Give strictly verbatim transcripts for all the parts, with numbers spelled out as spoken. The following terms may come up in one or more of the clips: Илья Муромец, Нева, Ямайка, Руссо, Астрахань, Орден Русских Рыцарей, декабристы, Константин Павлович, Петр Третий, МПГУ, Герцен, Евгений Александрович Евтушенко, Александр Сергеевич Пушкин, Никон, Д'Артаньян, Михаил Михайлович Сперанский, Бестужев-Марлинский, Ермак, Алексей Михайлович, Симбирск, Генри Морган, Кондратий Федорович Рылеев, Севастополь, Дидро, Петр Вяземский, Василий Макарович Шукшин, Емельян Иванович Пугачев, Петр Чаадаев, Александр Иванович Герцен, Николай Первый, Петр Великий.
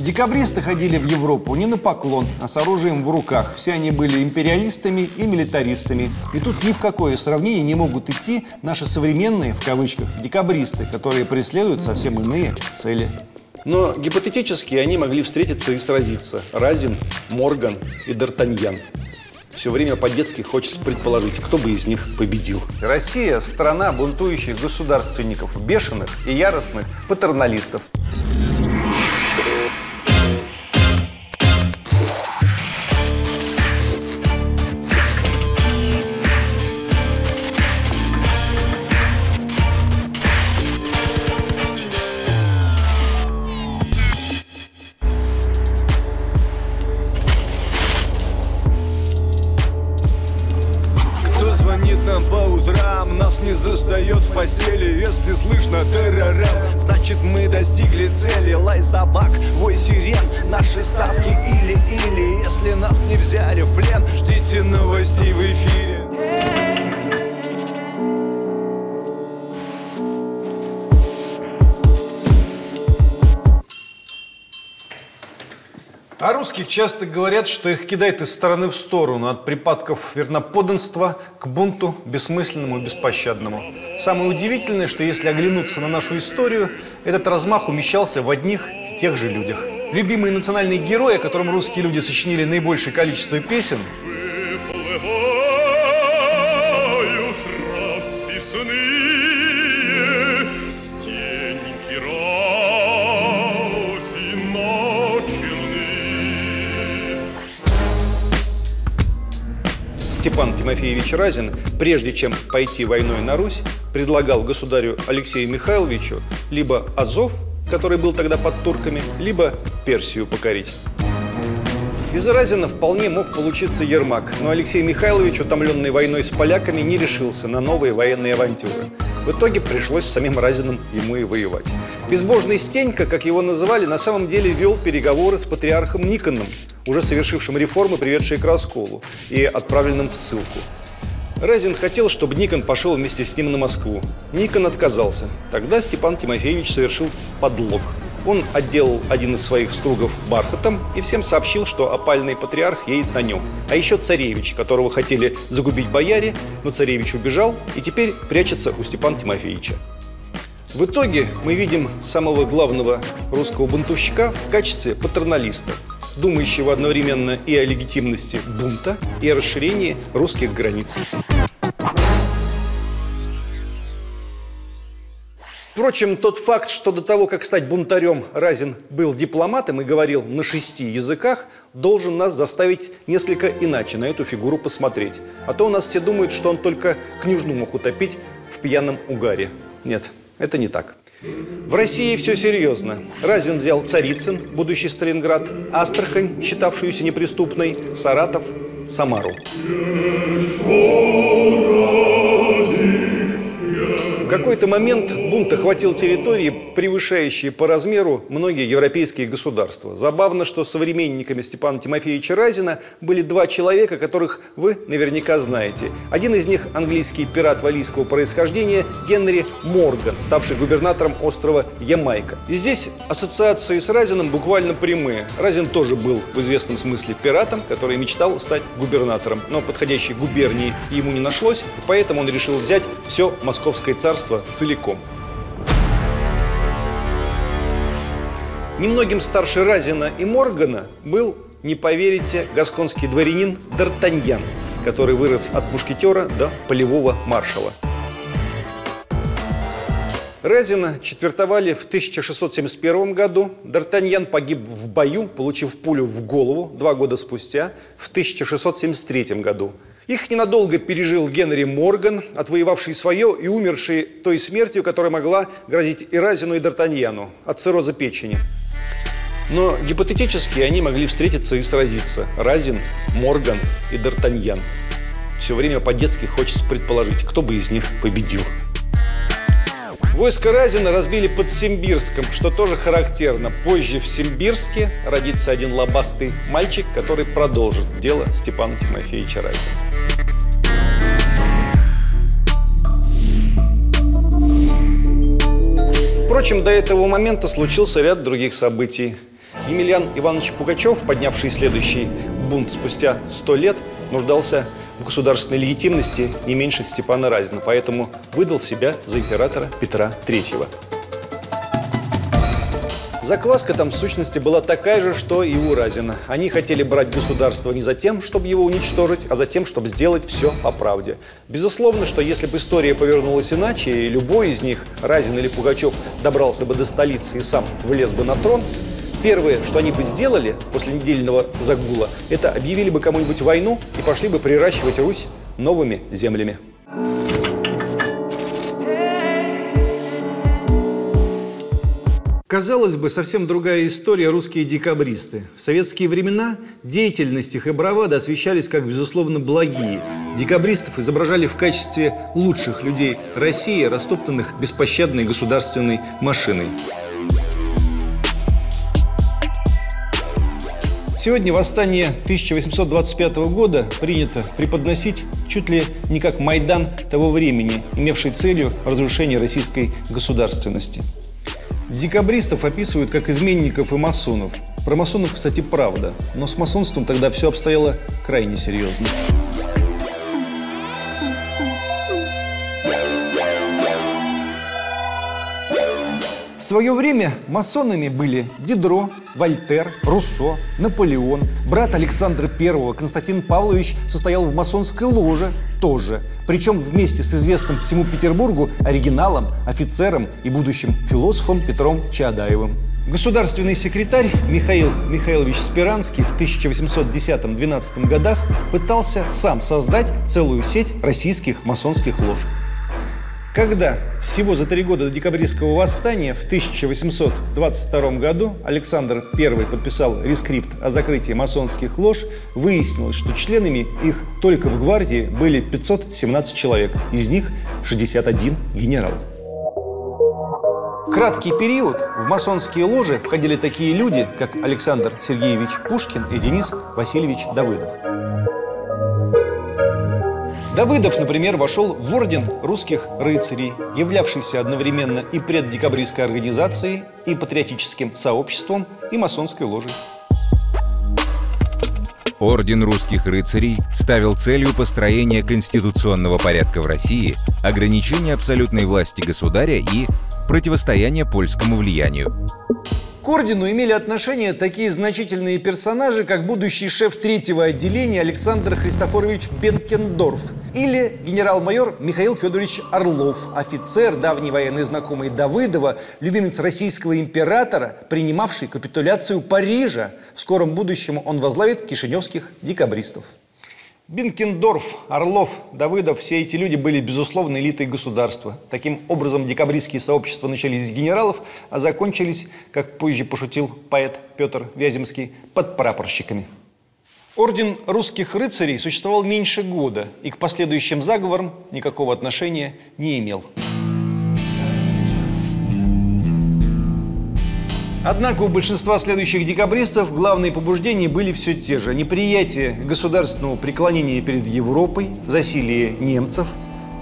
Декабристы ходили в Европу не на поклон, а с оружием в руках. Все они были империалистами и милитаристами. И тут ни в какое сравнение не могут идти наши современные, в кавычках, декабристы, которые преследуют совсем иные цели. Но гипотетически они могли встретиться и сразиться. Разин, Морган и Д'Артаньян. Все время по-детски хочется предположить, кто бы из них победил. Россия – страна бунтующих государственников, бешеных и яростных патерналистов. Если слышно террорам, значит мы достигли цели. Лай собак, вой сирен, наши ставки или-или. Если нас не взяли в плен, ждите новостей в эфире. О русских часто говорят, что их кидает из стороны в сторону от припадков верноподданства к бунту бессмысленному и беспощадному. Самое удивительное, что если оглянуться на нашу историю, этот размах умещался в одних и тех же людях. Любимый национальный герой, о котором русские люди сочинили наибольшее количество песен, Степан Тимофеевич Разин, прежде чем пойти войной на Русь, предлагал государю Алексею Михайловичу либо Азов, который был тогда под турками, либо Персию покорить. Из Разина вполне мог получиться Ермак, но Алексей Михайлович, утомленный войной с поляками, не решился на новые военные авантюры. В итоге пришлось самим Разиным ему и воевать. Безбожный Стенька, как его называли, на самом деле вел переговоры с патриархом Никоном, уже совершившим реформы, приведшие к расколу, и отправленным в ссылку. Разин хотел, чтобы Никон пошел вместе с ним на Москву. Никон отказался. Тогда Степан Тимофеевич совершил подлог. Он отделал один из своих стругов бархатом и всем сообщил, что опальный патриарх едет на нем. А еще царевич, которого хотели загубить бояре, но царевич убежал и теперь прячется у Степана Тимофеевича. В итоге мы видим самого главного русского бунтовщика в качестве патерналиста, думающего одновременно и о легитимности бунта, и о расширении русских границ. Впрочем, тот факт, что до того, как стать бунтарем, Разин был дипломатом и говорил на шести языках, должен нас заставить несколько иначе на эту фигуру посмотреть. А то у нас все думают, что он только княжну мог утопить в пьяном угаре. Нет, это не так. В России все серьезно. Разин взял Царицын, будущий Сталинград, Астрахань, считавшуюся неприступной, Саратов, Самару. В какой-то момент бунт охватил территории, превышающие по размеру многие европейские государства. Забавно, что современниками Степана Тимофеевича Разина были два человека, которых вы наверняка знаете. Один из них – английский пират валлийского происхождения Генри Морган, ставший губернатором острова Ямайка. И здесь ассоциации с Разином буквально прямые. Разин тоже был в известном смысле пиратом, который мечтал стать губернатором. Но подходящей губернии ему не нашлось, поэтому он решил взять все московское царство целиком. Немногим старше Разина и Моргана был, не поверите, гасконский дворянин Д'Артаньян, который вырос от мушкетера до полевого маршала. Разина четвертовали в тысяча шестьсот семьдесят первом году. Д'Артаньян погиб в бою, получив пулю в голову два года спустя, в тысяча шестьсот семьдесят третьем году. Их ненадолго пережил Генри Морган, отвоевавший свое и умерший той смертью, которая могла грозить и Разину, и Д'Артаньяну от цирроза печени. Но гипотетически они могли встретиться и сразиться. Разин, Морган и Д'Артаньян. Все время по-детски хочется предположить, кто бы из них победил. Войско Разина разбили под Симбирском, что тоже характерно. Позже в Симбирске родится один лобастый мальчик, который продолжит дело Степана Тимофеевича Разина. Впрочем, до этого момента случился ряд других событий. Емельян Иванович Пугачев, поднявший следующий бунт спустя сто лет, нуждался в государственной легитимности не меньше Степана Разина, поэтому выдал себя за императора Петра Третьего. Закваска там в сущности была такая же, что и у Разина. Они хотели брать государство не за тем, чтобы его уничтожить, а за тем, чтобы сделать все по правде. Безусловно, что если бы история повернулась иначе, и любой из них, Разин или Пугачев, добрался бы до столицы и сам влез бы на трон, первое, что они бы сделали после недельного загула, это объявили бы кому-нибудь войну и пошли бы приращивать Русь новыми землями. Казалось бы, совсем другая история русские декабристы. В советские времена деятельность их и бравада освещались как, безусловно, благие. Декабристов изображали в качестве лучших людей России, растоптанных беспощадной государственной машиной. Сегодня восстание тысяча восемьсот двадцать пятого года принято преподносить чуть ли не как Майдан того времени, имевший целью разрушение российской государственности. Декабристов описывают как изменников и масонов. Про масонов, кстати, правда, но с масонством тогда все обстояло крайне серьезно. В свое время масонами были Дидро, Вольтер, Руссо, Наполеон, брат Александра Первого, Константин Павлович состоял в масонской ложе тоже, причем вместе с известным всему Петербургу оригиналом, офицером и будущим философом Петром Чаадаевым. Государственный секретарь Михаил Михайлович Сперанский в тысяча восемьсот десятом — двенадцатом годах пытался сам создать целую сеть российских масонских лож. Когда всего за три года до декабристского восстания в тысяча восемьсот двадцать втором году Александр Первый подписал рескрипт о закрытии масонских лож, выяснилось, что членами их только в гвардии были пятьсот семнадцать человек, из них шестьдесят один генерал. В краткий период в масонские ложи входили такие люди, как Александр Сергеевич Пушкин и Денис Васильевич Давыдов. Давыдов, например, вошел в Орден Русских Рыцарей, являвшийся одновременно и преддекабристской организацией, и патриотическим сообществом, и масонской ложей. Орден Русских Рыцарей ставил целью построения конституционного порядка в России, ограничения абсолютной власти государя и противостояние польскому влиянию. К ордену имели отношение такие значительные персонажи, как будущий шеф третьего отделения Александр Христофорович Бенкендорф или генерал-майор Михаил Федорович Орлов, офицер, давний военный знакомый Давыдова, любимец российского императора, принимавший капитуляцию Парижа. В скором будущем он возглавит кишиневских декабристов. Бенкендорф, Орлов, Давыдов – все эти люди были, безусловно, элитой государства. Таким образом, декабристские сообщества начались с генералов, а закончились, как позже пошутил поэт Петр Вяземский, под прапорщиками. Орден Русских Рыцарей существовал меньше года и к последующим заговорам никакого отношения не имел. Однако у большинства следующих декабристов главные побуждения были все те же. Неприятие государственного преклонения перед Европой, засилие немцев.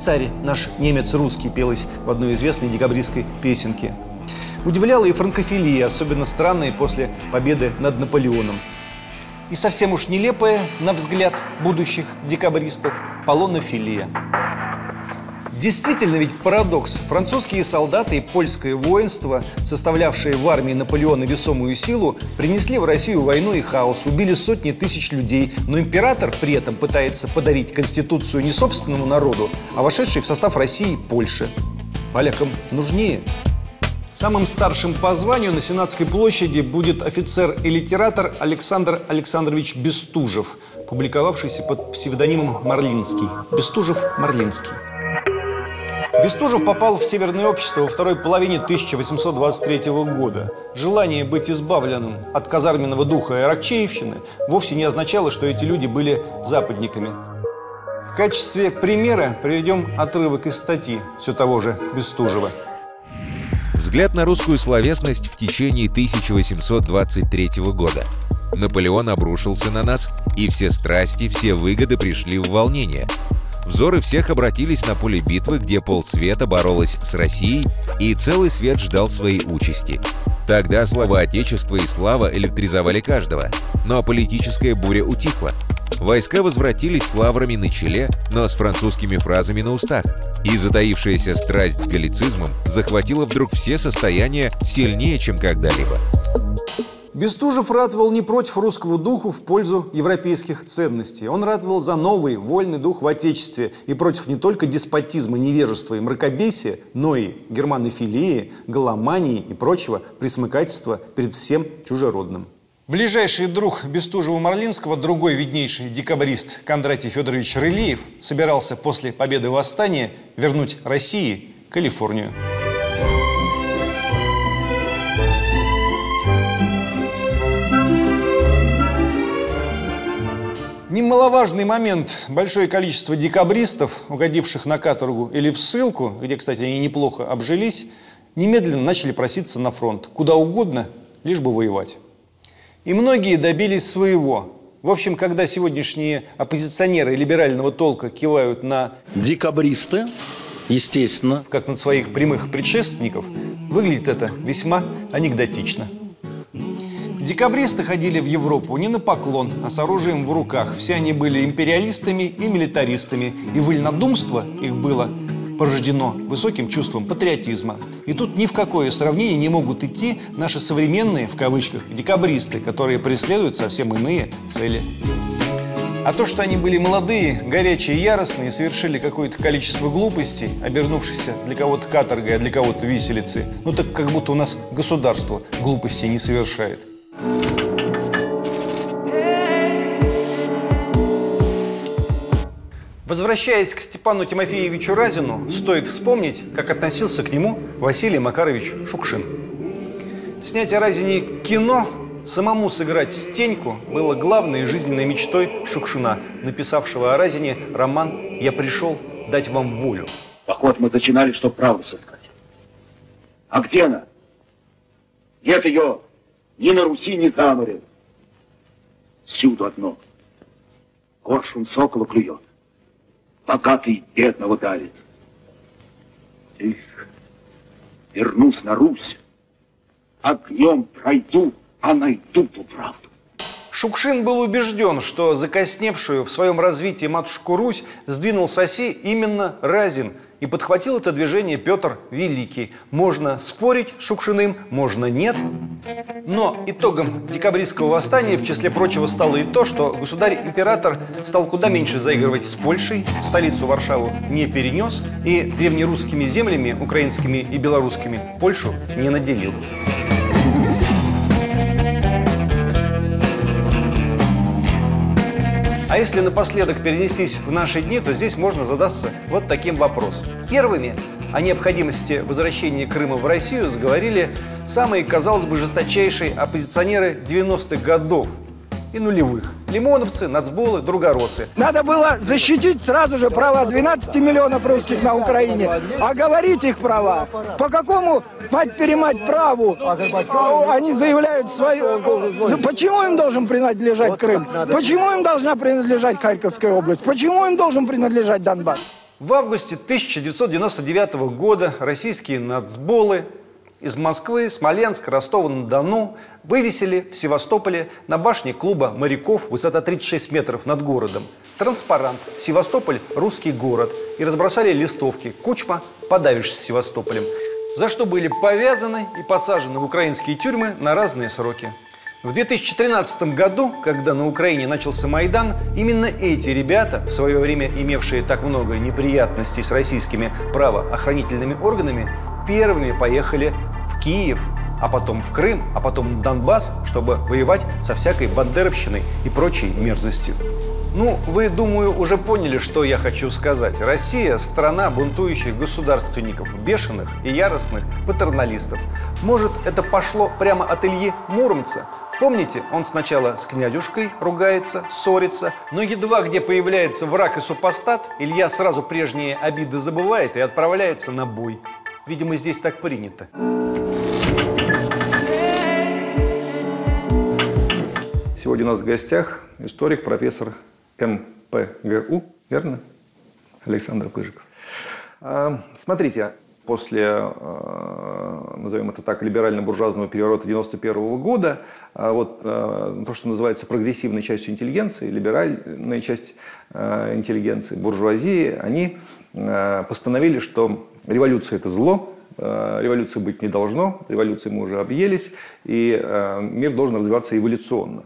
«Царь наш немец русский» пелось в одной известной декабристской песенке. Удивляла и франкофилия, особенно странная после победы над Наполеоном. И совсем уж нелепая, на взгляд будущих декабристов, полонофилия. Действительно ведь парадокс. Французские солдаты и польское воинство, составлявшие в армии Наполеона весомую силу, принесли в Россию войну и хаос, убили сотни тысяч людей, но император при этом пытается подарить конституцию не собственному народу, а вошедшей в состав России Польше. Полякам нужнее. Самым старшим по званию на Сенатской площади будет офицер и литератор Александр Александрович Бестужев, публиковавшийся под псевдонимом Марлинский. Бестужев-Марлинский. Бестужев попал в Северное общество во второй половине тысяча восемьсот двадцать третьего года. Желание быть избавленным от казарменного духа и аракчеевщины вовсе не означало, что эти люди были западниками. В качестве примера приведем отрывок из статьи все того же Бестужева. Взгляд на русскую словесность в течение тысяча восемьсот двадцать третьего года. Наполеон обрушился на нас, и все страсти, все выгоды пришли в волнение. Взоры всех обратились на поле битвы, где полсвета боролось с Россией, и целый свет ждал своей участи. Тогда слова Отечества и слава электризовали каждого, но политическая буря утихла. Войска возвратились с лаврами на челе, но с французскими фразами на устах, и затаившаяся страсть к галлицизмам захватила вдруг все состояния сильнее, чем когда-либо. Бестужев ратовал не против русского духа в пользу европейских ценностей. Он ратовал за новый, вольный дух в Отечестве и против не только деспотизма, невежества и мракобесия, но и германофилии, голомании и прочего присмыкательства перед всем чужеродным. Ближайший друг Бестужева-Марлинского, другой виднейший декабрист Кондратий Федорович Рылеев, собирался после победы восстания вернуть России Калифорнию. Немаловажный момент. Большое количество декабристов, угодивших на каторгу или в ссылку, где, кстати, они неплохо обжились, немедленно начали проситься на фронт, куда угодно, лишь бы воевать. И многие добились своего. В общем, когда сегодняшние оппозиционеры либерального толка кивают на декабристы, естественно, как на своих прямых предшественников, выглядит это весьма анекдотично. Декабристы ходили в Европу не на поклон, а с оружием в руках. Все они были империалистами и милитаристами, и вольнодумство их было порождено высоким чувством патриотизма. И тут ни в какое сравнение не могут идти наши современные, в кавычках, декабристы, которые преследуют совсем иные цели. А то, что они были молодые, горячие и яростные, совершили какое-то количество глупостей, обернувшихся для кого-то каторгой, а для кого-то виселицей, ну так как будто у нас государство глупостей не совершает. Возвращаясь к Степану Тимофеевичу Разину, стоит вспомнить, как относился к нему Василий Макарович Шукшин. Снять о Разине кино, самому сыграть Стеньку было главной жизненной мечтой Шукшина, написавшего о Разине роман «Я пришел дать вам волю». Поход мы начинали, чтобы правду создать. А где она? Нет ее ни на Руси, ни за морем. Всюду одно. Коршун сокола клюет. Богатый бедного дарит. Их, вернусь на Русь, огнем пройду, а найду ту правду. Шукшин был убежден, что закосневшую в своем развитии матушку Русь сдвинул с оси именно Разин, и подхватил это движение Петр Великий. Можно спорить с Шукшиным, можно нет. Но итогом декабристского восстания, в числе прочего, стало и то, что государь-император стал куда меньше заигрывать с Польшей, столицу Варшаву не перенес и древнерусскими землями, украинскими и белорусскими, Польшу не наделил. А если напоследок перенестись в наши дни, то здесь можно задаться вот таким вопросом. Первыми о необходимости возвращения Крыма в Россию заговорили самые, казалось бы, жесточайшие оппозиционеры девяностых годов и нулевых. Лимоновцы, нацболы, другоросы. Надо было защитить сразу же права двенадцати миллионов русских на Украине, оговорить их права. По какому, мать-перемать, праву они заявляют свои... Почему им должен принадлежать Крым? Почему им должна принадлежать Харьковская область? Почему им должен принадлежать Донбасс? В августе тысяча девятьсот девяносто девятого года российские нацболы из Москвы, Смоленска, Ростова-на-Дону вывесили в Севастополе на башне клуба моряков высота тридцать шесть метров над городом транспарант «Севастополь – русский город» и разбросали листовки «Кучма, подавишься Севастополем», за что были повязаны и посажены в украинские тюрьмы на разные сроки. В две тысячи тринадцатом году, когда на Украине начался Майдан, именно эти ребята, в свое время имевшие так много неприятностей с российскими правоохранительными органами, первыми поехали в Киев, а потом в Крым, а потом в Донбасс, чтобы воевать со всякой бандеровщиной и прочей мерзостью. Ну, вы, думаю, уже поняли, что я хочу сказать. Россия – страна бунтующих государственников, бешеных и яростных патерналистов. Может, это пошло прямо от Ильи Муромца? Помните, он сначала с князюшкой ругается, ссорится, но едва где появляется враг и супостат, Илья сразу прежние обиды забывает и отправляется на бой. Видимо, здесь так принято. Сегодня у нас в гостях историк, профессор эм пэ гэ у, верно? Александр Пыжиков. Смотрите, после, назовем это так, либерально-буржуазного переворота девяносто первого года, вот то, что называется прогрессивной частью интеллигенции, либеральная часть интеллигенции, буржуазии, они постановили, что революция – это зло, революции быть не должно, революции мы уже объелись, и мир должен развиваться эволюционно.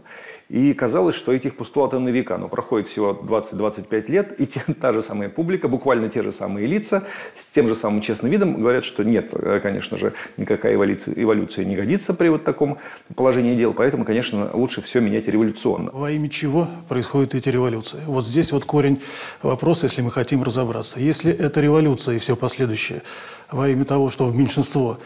И казалось, что этих постулатов на века, но проходит всего двадцать-двадцать пять лет, и те, та же самая публика, буквально те же самые лица, с тем же самым честным видом говорят, что нет, конечно же, никакая эволюция, эволюция не годится при вот таком положении дел, поэтому, конечно, лучше все менять революционно. Во имя чего происходят эти революции? Вот здесь вот корень вопроса, если мы хотим разобраться. Если это революция и все последующее, во имя того, чтобы меньшинство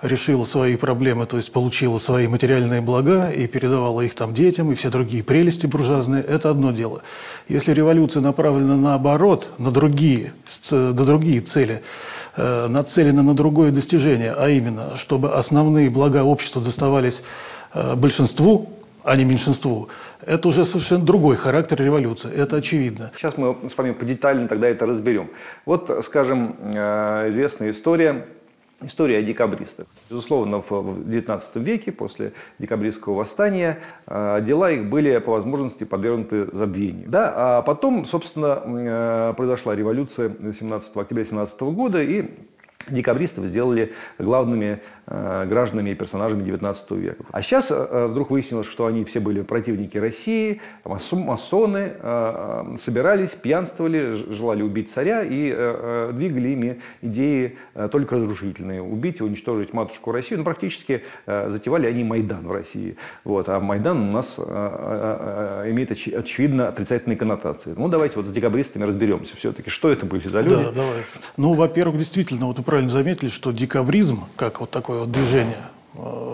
решила свои проблемы, то есть получила свои материальные блага и передавала их там детям и все другие прелести буржуазные, это одно дело. Если революция направлена наоборот, на другие, на другие цели, нацелена на другое достижение, а именно, чтобы основные блага общества доставались большинству, а не меньшинству, это уже совершенно другой характер революции, это очевидно. Сейчас мы с вами подетально тогда это разберем. Вот, скажем, известная история, История о декабристах. Безусловно, в девятнадцатом веке, после декабристского восстания, дела их были по возможности подвергнуты забвению. Да, а потом, собственно, произошла революция семнадцатого октября семнадцатого года, и декабристов сделали главными гражданами и персонажами девятнадцатого века. А сейчас вдруг выяснилось, что они все были противники России, масоны, собирались, пьянствовали, желали убить царя и двигали ими идеи только разрушительные. Убить и уничтожить матушку Россию. Ну, практически затевали они Майдан в России. Вот. А Майдан у нас имеет, очевидно, отрицательные коннотации. Ну, давайте вот с декабристами разберемся все-таки, что это были за люди. Да, давайте. Ну, во-первых, действительно, вот правильно заметили, что декабризм, как вот такое вот движение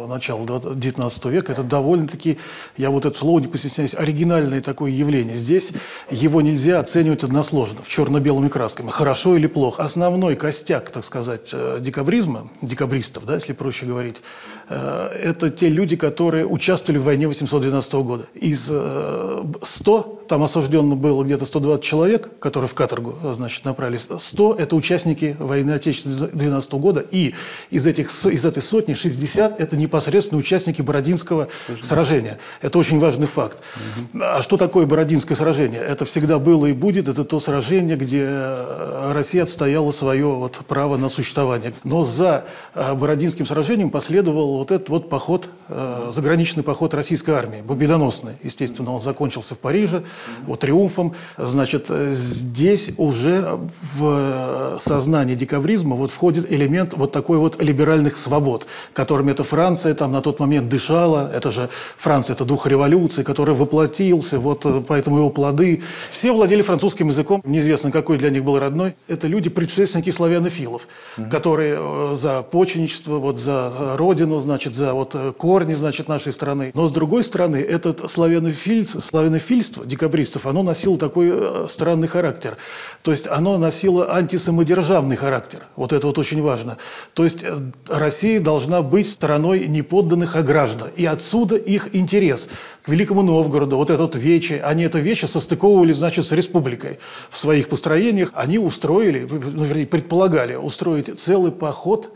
начала девятнадцатого века, это довольно-таки, я вот это слово не постесняюсь, оригинальное такое явление. Здесь его нельзя оценивать односложно, в черно-белыми красками, хорошо или плохо. Основной костяк, так сказать, декабризма, декабристов, да, если проще говорить, это те люди, которые участвовали в войне восемьсот двенадцатого года. Из ста, там осужденно было где-то сто двадцать человек, которые в каторгу, значит, направились, сто – это участники войны Отечественной двенадцатого года, и из, этих, из этой сотни шестьдесят – это непосредственно участники Бородинского сражения. Это очень важный факт. Угу. А что такое Бородинское сражение? Это всегда было и будет. Это то сражение, где Россия отстояла свое вот право на существование. Но за Бородинским сражением последовал вот этот вот поход, заграничный поход российской армии, победоносный. Естественно, он закончился в Париже вот, триумфом. Значит, здесь уже в сознании декабризма вот входит элемент вот такой вот либеральных свобод, которыми это Франция там на тот момент дышала, это же Франция, это дух революции, который воплотился, вот поэтому его плоды. Все владели французским языком, неизвестно какой для них был родной. Это люди, предшественники славянофилов, mm-hmm. которые за почвенничество, вот за родину, значит, за вот корни, значит, нашей страны. Но с другой стороны, это славянофильство декабристов, оно носило такой странный характер. То есть оно носило антисамодержавный характер. Вот это вот очень важно. То есть Россия должна быть страной неподданных, а граждан. И отсюда их интерес к Великому Новгороду, вот этот вече. Они это вече состыковывали, значит, с республикой. В своих построениях они устроили, вернее, предполагали устроить целый поход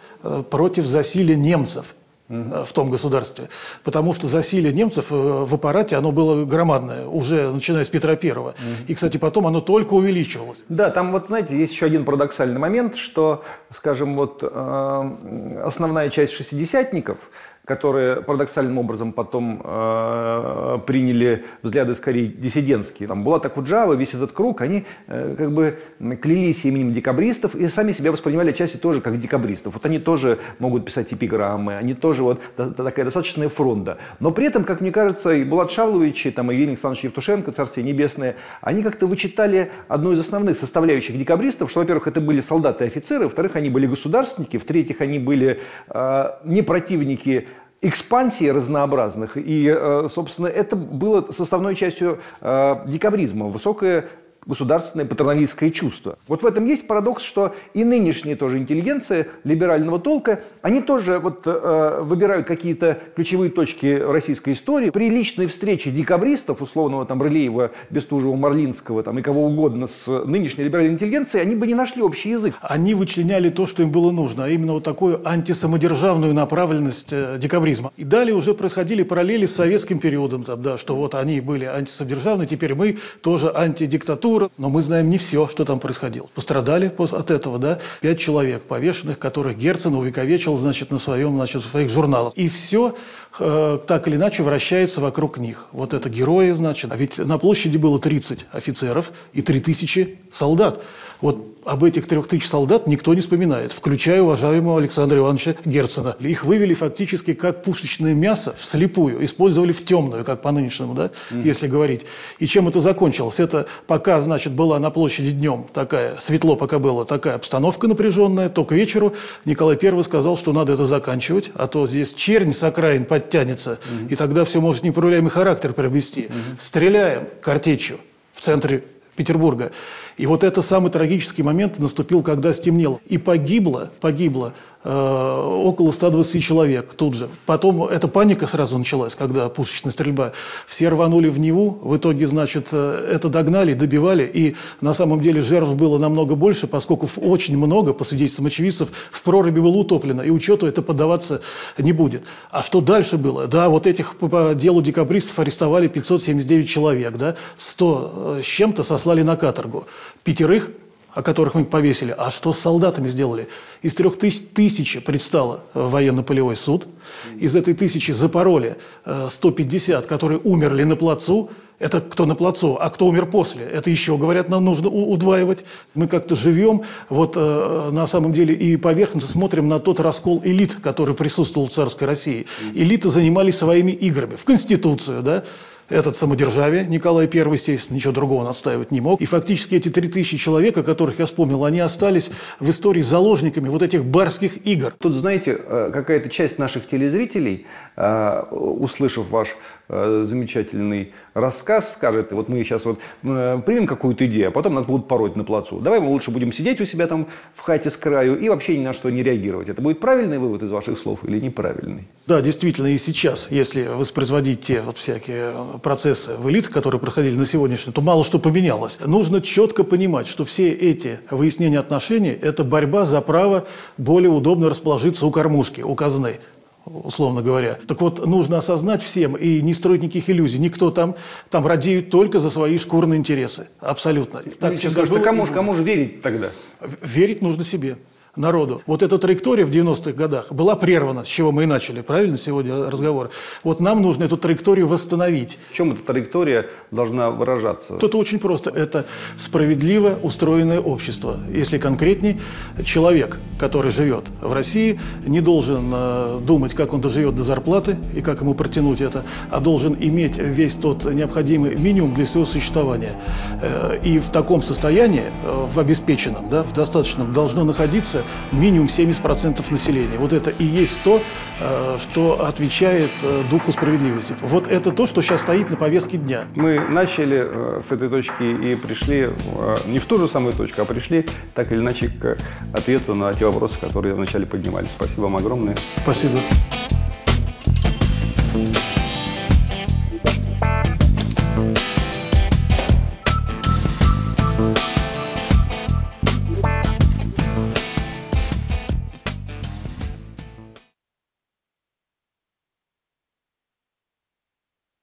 против засилия немцев в том государстве. Потому что засилие немцев в аппарате, оно было громадное, уже начиная с Петра Первого. И, кстати, потом оно только увеличивалось. Да, там вот, знаете, есть еще один парадоксальный момент, что, скажем, вот основная часть шестидесятников, которые парадоксальным образом потом э, приняли взгляды скорее диссидентские. Там Булат Акуджава, весь этот круг, они э, как бы клялись именем декабристов и сами себя воспринимали отчасти тоже как декабристов. Вот они тоже могут писать эпиграммы, они тоже вот та, та, такая достаточная фронта. Но при этом, как мне кажется, и Булат Шавлович, и там, Евгений Александрович Евтушенко, царствие небесное, они как-то вычитали одну из основных составляющих декабристов, что, во-первых, это были солдаты и офицеры, во-вторых, они были государственники, в-третьих, они были э, не противники экспансии разнообразных, и, собственно, это было составной частью декабризма, высокая государственное патерналистское чувство. Вот в этом есть парадокс, что и нынешние тоже интеллигенции либерального толка, они тоже вот, э, выбирают какие-то ключевые точки российской истории. При личной встрече декабристов, условного там Рылеева, Бестужева-Марлинского там, и кого угодно с нынешней либеральной интеллигенцией, они бы не нашли общий язык. Они вычленяли то, что им было нужно, а именно вот такую антисамодержавную направленность декабризма. И далее уже происходили параллели с советским периодом, там, да, что вот они были антисамодержавны, теперь мы тоже антидиктатура. Но мы знаем не все, что там происходило. Пострадали от этого, да, пять человек повешенных, которых Герцен увековечил, значит, на своем, значит, в своих журналах. И все э, так или иначе вращается вокруг них. Вот это герои, значит. А ведь на площади было тридцать офицеров и три тысячи солдат. Вот об этих трех тысяч солдат никто не вспоминает, включая уважаемого Александра Ивановича Герцена. Их вывели фактически как пушечное мясо вслепую, использовали в темную, как по нынешнему, да, mm-hmm. если говорить. И чем это закончилось? Это пока, значит, была на площади днем такая, светло пока была такая обстановка напряженная, то к вечеру Николай Первый сказал, что надо это заканчивать, а то здесь чернь с окраин подтянется, mm-hmm. и тогда все может неуправляемый характер приобрести. Mm-hmm. Стреляем картечью в центре Петербурга. И вот это самый трагический момент наступил, когда стемнело. И погибло, погибло э, около ста двадцати человек тут же. Потом эта паника сразу началась, когда пушечная стрельба. Все рванули в Неву. В итоге, значит, э, это догнали, добивали. И на самом деле жертв было намного больше, поскольку очень много, по свидетельствам очевидцев, в проруби было утоплено. И учету это поддаваться не будет. А что дальше было? Да, вот этих по делу декабристов арестовали пятьсот семьдесят девять человек. Да? сто э, с чем-то сослали на каторгу. Пятерых, о которых мы повесили. А что с солдатами сделали? Из трех тысяч тысячи предстало военно-полевой суд. Из этой тысячи запороли сто пятьдесят, которые умерли на плацу. Это кто на плацу, а кто умер после. Это еще, говорят, нам нужно удваивать. Мы как-то живем, вот э, на самом деле, и поверхностно смотрим на тот раскол элит, который присутствовал в царской России. Элиты занимались своими играми. В Конституцию, да, этот самодержавие Николай Первый, естественно, ничего другого он отстаивать не мог. И фактически эти три тысячи человек, о которых я вспомнил, они остались в истории заложниками вот этих барских игр. Тут, знаете, какая-то часть наших телезрителей, услышав ваш замечательный рассказ, скажет, вот мы сейчас вот примем какую-то идею, а потом нас будут пороть на плацу. Давай мы лучше будем сидеть у себя там в хате с краю и вообще ни на что не реагировать. Это будет правильный вывод из ваших слов или неправильный? Да, действительно, и сейчас, если воспроизводить те вот всякие процессы в элитах, которые проходили на сегодняшний, то мало что поменялось. Нужно четко понимать, что все эти выяснения отношений – это борьба за право более удобно расположиться у кормушки, у казны, условно говоря. Так вот, нужно осознать всем и не строить никаких иллюзий. Никто там, там радеют только за свои шкурные интересы. Абсолютно. Так всегда было. Кому же, кому же верить тогда? Верить нужно себе, народу. Вот эта траектория в девяностых годах была прервана, с чего мы и начали, правильно, сегодня разговор. Вот нам нужно эту траекторию восстановить. В чем эта траектория должна выражаться? Это очень просто. Это справедливо устроенное общество. Если конкретней, человек, который живет в России, не должен думать, как он доживет до зарплаты и как ему протянуть это, а должен иметь весь тот необходимый минимум для своего существования. И в таком состоянии, в обеспеченном, да, в достаточном, должно находиться минимум семьдесят процентов населения. Вот это и есть то, что отвечает духу справедливости. Вот это то, что сейчас стоит на повестке дня. Мы начали с этой точки и пришли не в ту же самую точку, а пришли так или иначе к ответу на те вопросы, которые вначале поднимали. Спасибо вам огромное. Спасибо.